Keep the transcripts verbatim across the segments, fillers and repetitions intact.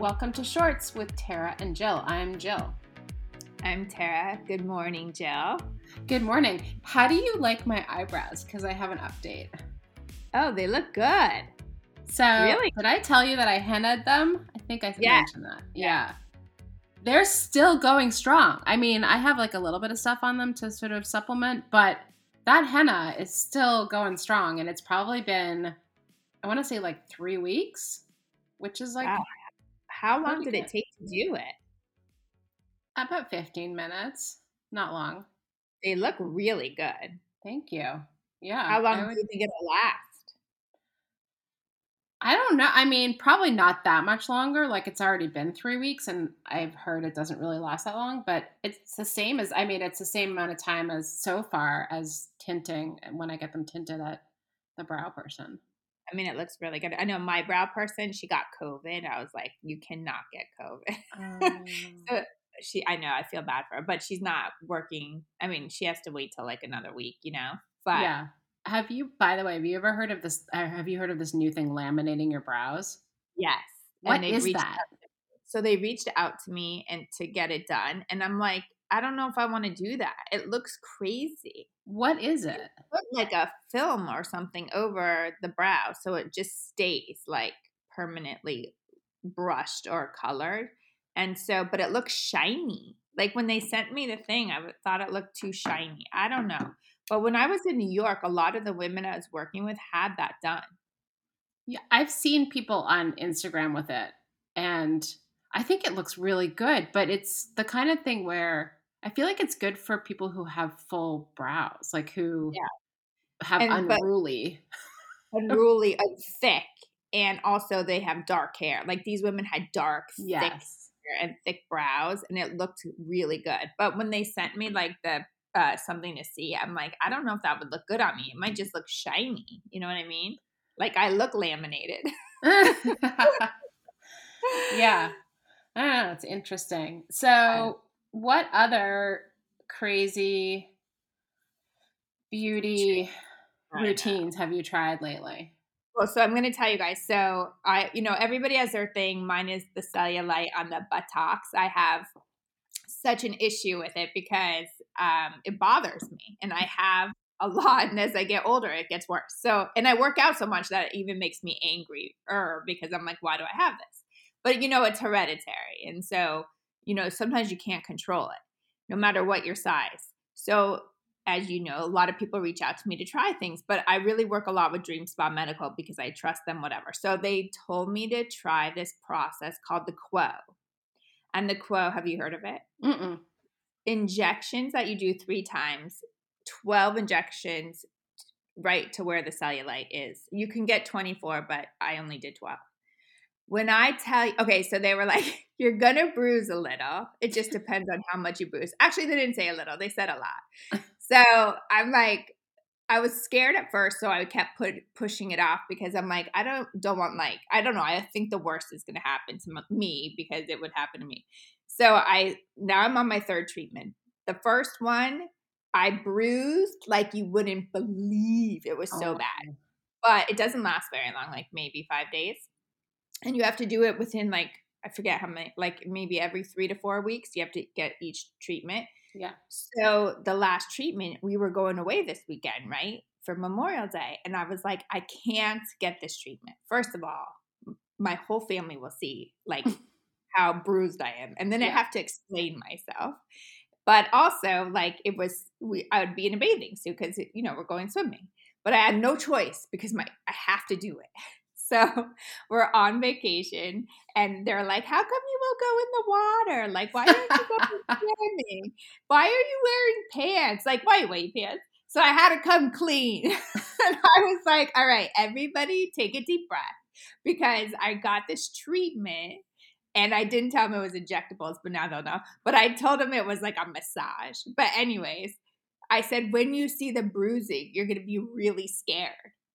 Welcome to Shorts with Tara and Jill. I'm Jill. I'm Tara. Good morning, Jill. Good morning. How do you like my eyebrows? Because I have an update. Oh, they look good. So really? Did I tell you that I hennaed them? I think I yeah. mentioned that. Yeah. yeah. They're still going strong. I mean, I have like a little bit of stuff on them to sort of supplement, but that henna is still going strong. And it's probably been, I want to say like three weeks, which is like. Wow. How long did it take to do it? About fifteen minutes. Not long. They look really good. Thank you. Yeah. How long would, do you think it'll last? I don't know. I mean, probably not that much longer. Like, it's already been three weeks, and I've heard it doesn't really last that long. But it's the same as, I mean, it's the same amount of time as so far as tinting when I get them tinted at the brow person. I mean, it looks really good. I know my brow person, she got COVID. I was like, you cannot get COVID. Um. so, She, I know, I feel bad for her, but she's not working. I mean, she has to wait till like another week, you know. But yeah, have you? By the way, have you ever heard of this? Have you heard of this new thing, laminating your brows? Yes. What is that? So they reached out to me and to get it done, and I'm like, I don't know if I want to do that. It looks crazy. What is it? It looks like a film or something over the brow, so it just stays like permanently brushed or colored. And so, but it looks shiny. Like when they sent me the thing, I thought it looked too shiny. I don't know. But when I was in New York, a lot of the women I was working with had that done. Yeah, I've seen people on Instagram with it. And I think it looks really good. But it's the kind of thing where I feel like it's good for people who have full brows, like who yeah. have and, unruly. But, unruly, like thick. And also they have dark hair. Like these women had dark, yes. thick and thick brows, and it looked really good. But when they sent me like the uh something to see, I'm like, I don't know if that would look good on me. It might just look shiny, you know what I mean? Like I look laminated. Yeah, I don't know. It's interesting. So what other crazy beauty routines have you tried lately? Well, so I'm going to tell you guys. So I, you know, everybody has their thing. Mine is the cellulite on the buttocks. I have such an issue with it because um, it bothers me, and I have a lot. And as I get older, it gets worse. So, and I work out so much that it even makes me angrier because I'm like, why do I have this? But you know, it's hereditary, and so you know, sometimes you can't control it, no matter what your size. So. As you know, a lot of people reach out to me to try things, but I really work a lot with Dream Spa Medical because I trust them, whatever. So they told me to try this process called the Quo. And the Quo, have you heard of it? Mm-mm. Injections that you do three times, twelve injections right to where the cellulite is. You can get twenty-four, but I only did twelve. When I tell you, okay, so they were like, you're going to bruise a little. It just depends on how much you bruise. Actually, they didn't say a little. They said a lot. So I'm like, I was scared at first, so I kept put, pushing it off because I'm like, I don't don't want like, I don't know. I think the worst is going to happen to me because it would happen to me. So I now I'm on my third treatment. The first one, I bruised like you wouldn't believe. It was so bad. But it doesn't last very long, like maybe five days. And you have to do it within like, I forget how many, like maybe every three to four weeks, you have to get each treatment. Yeah. So the last treatment, we were going away this weekend, right? For Memorial Day. And I was like, I can't get this treatment. First of all, my whole family will see like how bruised I am. And then yeah. I have to explain myself. But also like it was, we, I would be in a bathing suit because, you know, we're going swimming. But I had no choice because my I have to do it. So we're on vacation, and they're like, how come you won't go in the water? Like, why didn't you go swimming? Why are you wearing pants? Like, why are you wearing pants? So I had to come clean. And I was like, all right, everybody take a deep breath because I got this treatment, and I didn't tell them it was injectables, but now they'll know. But I told them it was like a massage. But anyways, I said, when you see the bruising, you're going to be really scared.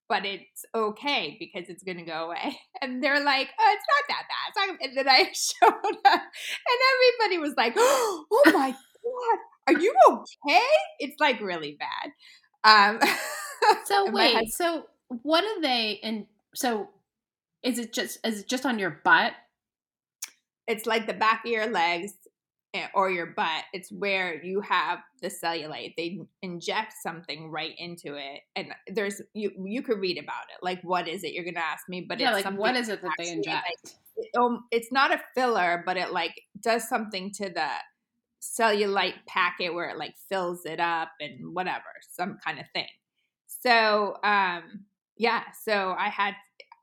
But it's okay because it's going to go away. And they're like, oh, it's not that bad. So and then I showed up and everybody was like, oh my God, are you okay? It's like really bad. Um, so wait, husband- so what are they in? So is it just, is it just on your butt? it's like the back of your legs or your butt. It's where you have the cellulite. They inject something right into it. And there's, you, you could read about it. Like, what is it? You're going to ask me, but yeah, it's like, something what is it that actually, they inject? Like, it, it's not a filler, but it like does something to the cellulite packet where it like fills it up and whatever, some kind of thing. So, um, yeah, so I had,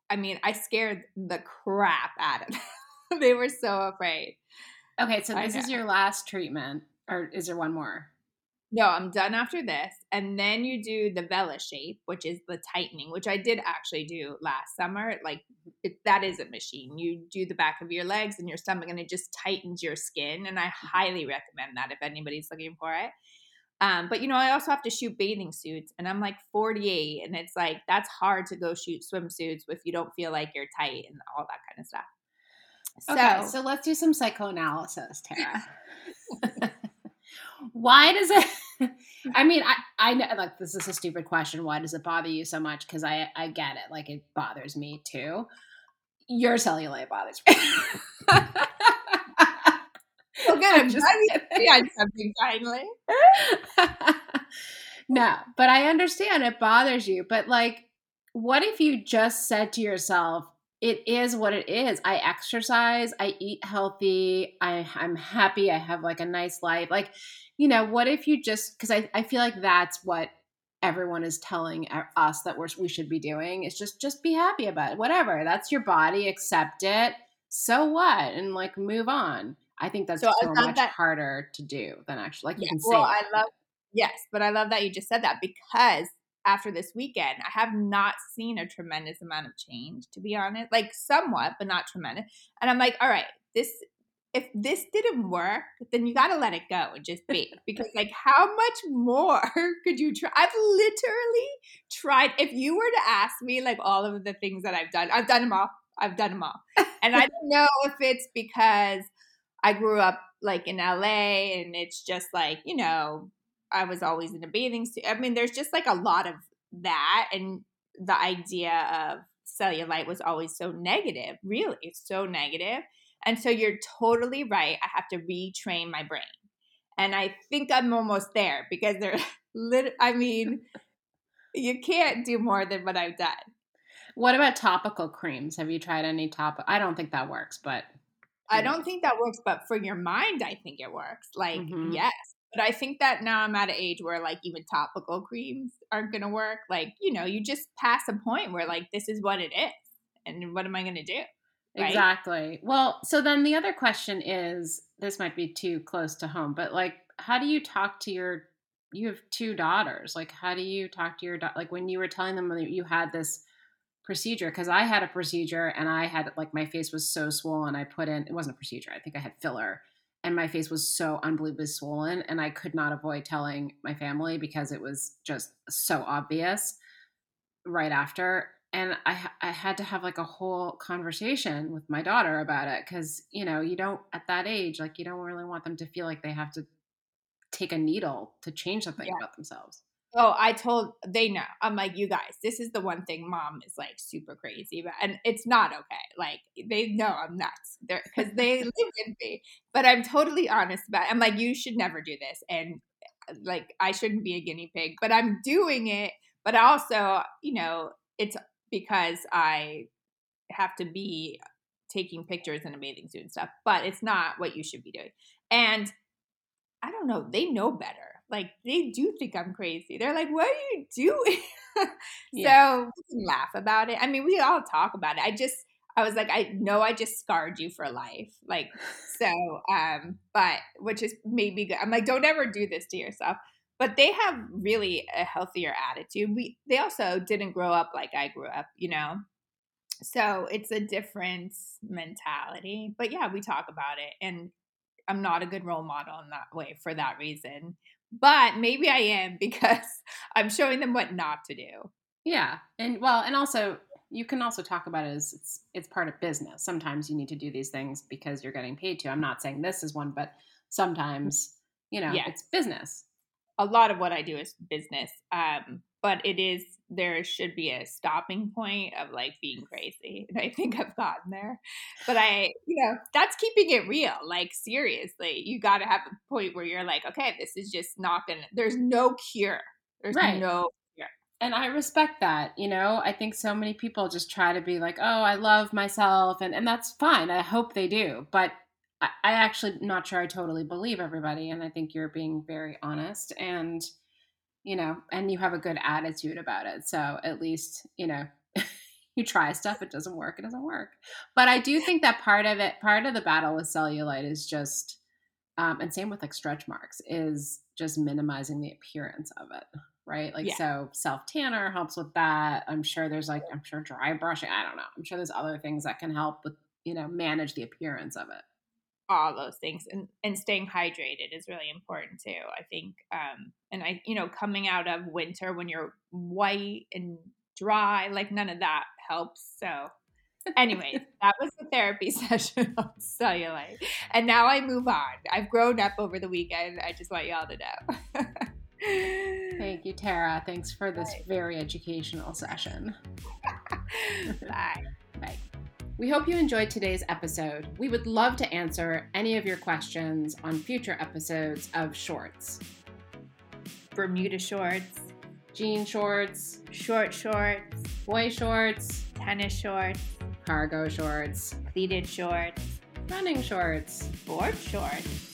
I mean, I scared the crap out of them. They were so afraid. Okay, so this is your last treatment, or is there one more? No, I'm done after this. And then you do the VelaShape, which is the tightening, which I did actually do last summer. Like, it, that is a machine. You do the back of your legs and your stomach, and it just tightens your skin. And I highly recommend that if anybody's looking for it. Um, but, you know, I also have to shoot bathing suits, and I'm like forty-eight, and it's like, that's hard to go shoot swimsuits if you don't feel like you're tight and all that kind of stuff. So, okay, so let's do some psychoanalysis, Tara. Why does it, I mean, I, I know, like, this is a stupid question. Why does it bother you so much? Because I, I get it. Like, it bothers me too. Your cellulite bothers me. Okay, I'm just saying something kindly. No, but I understand it bothers you. But like, what if you just said to yourself, it is what it is. I exercise, I eat healthy, I, I'm happy, I have like a nice life. Like, you know, what if you just, because I, I feel like that's what everyone is telling us that we're, we should be doing, is just, just be happy about it. Whatever, that's your body, accept it. So what? And like, move on. I think that's so, so much that, harder to do than actually, like, yeah, you can say. Well, I love, yes, but I love that you just said that, because after this weekend, I have not seen a tremendous amount of change, to be honest, like somewhat, but not tremendous. And I'm like, all right, this, if this didn't work, then you got to let it go and just be, because like, how much more could you try? I've literally tried. If you were to ask me like all of the things that I've done, I've done them all. I've done them all. And I don't know if it's because I grew up like in L A, and it's just like, you know, I was always in a bathing suit. I mean, there's just like a lot of that. And the idea of cellulite was always so negative, really. It's so negative. And so you're totally right. I have to retrain my brain. And I think I'm almost there, because they're lit- I mean, you can't do more than what I've done. What about topical creams? Have you tried any top? I don't think that works, but I don't think that works, but for your mind, I think it works. Like, mm-hmm. Yes. But I think that now I'm at an age where, like, even topical creams aren't going to work. Like, you know, you just pass a point where, like, this is what it is. And what am I going to do? Right? Exactly. Well, so then the other question is, this might be too close to home, but, like, how do you talk to your – you have two daughters. Like, how do you talk to your da- – like, when you were telling them that you had this – procedure, because I had a procedure, and I had, like, my face was so swollen. I put in, it wasn't a procedure, I think I had filler, and my face was so unbelievably swollen, and I could not avoid telling my family because it was just so obvious right after. And I I had to have like a whole conversation with my daughter about it, because, you know, you don't, at that age, like, you don't really want them to feel like they have to take a needle to change something yeah. about themselves. Oh, I told, they know. I'm like, you guys, this is the one thing mom is like super crazy about. And it's not okay. Like, they know I'm nuts because they live with me. But I'm totally honest about it. I'm like, you should never do this. And like, I shouldn't be a guinea pig, but I'm doing it. But also, you know, it's because I have to be taking pictures in a bathing suit and stuff, but it's not what you should be doing. And I don't know, they know better. Like, they do think I'm crazy. They're like, what are you doing? Yeah. So we can laugh about it. I mean, we all talk about it. I just, I was like, I know I just scarred you for life. Like, so, um, but, which is maybe good. I'm like, don't ever do this to yourself. But they have really a healthier attitude. We, they also didn't grow up like I grew up, you know? So it's a different mentality. But yeah, we talk about it. And I'm not a good role model in that way for that reason. But maybe I am, because I'm showing them what not to do. Yeah. And well, and also you can also talk about it as it's, it's part of business. Sometimes you need to do these things because you're getting paid to. I'm not saying this is one, but sometimes, you know, yeah. It's business. a lot of what I do is business. Um, but it is, there should be a stopping point of like being crazy. And I think I've gotten there, but I, you know, that's keeping it real. Like seriously, you got to have a point where you're like, okay, this is just not gonna, there's no cure. There's right. no cure. And I respect that. You know, I think so many people just try to be like, oh, I love myself. And, and that's fine. I hope they do, but I, I actually not sure I totally believe everybody. And I think you're being very honest and, you know, and you have a good attitude about it. So at least, you know, you try stuff, it doesn't work, it doesn't work. But I do think that part of it, part of the battle with cellulite is just, um, and same with like stretch marks, is just minimizing the appearance of it, right? Like, yeah. So self-tanner helps with that. I'm sure there's like, I'm sure dry brushing, I don't know. I'm sure there's other things that can help with, you know, manage the appearance of it. All those things, and, and staying hydrated is really important too, I think. Um, and I, you know, coming out of winter when you're white and dry, like none of that helps. So anyway, that was the therapy session on cellulite. And now I move on. I've grown up over the weekend. I just want y'all to know. Thank you, Tara. Thanks for this Bye. very educational session. Bye. Bye. We hope you enjoyed today's episode. We would love to answer any of your questions on future episodes of shorts. Bermuda shorts. Jean shorts. Short shorts. Boy shorts. Tennis shorts. Cargo shorts. Pleated shorts. Running shorts. Board shorts.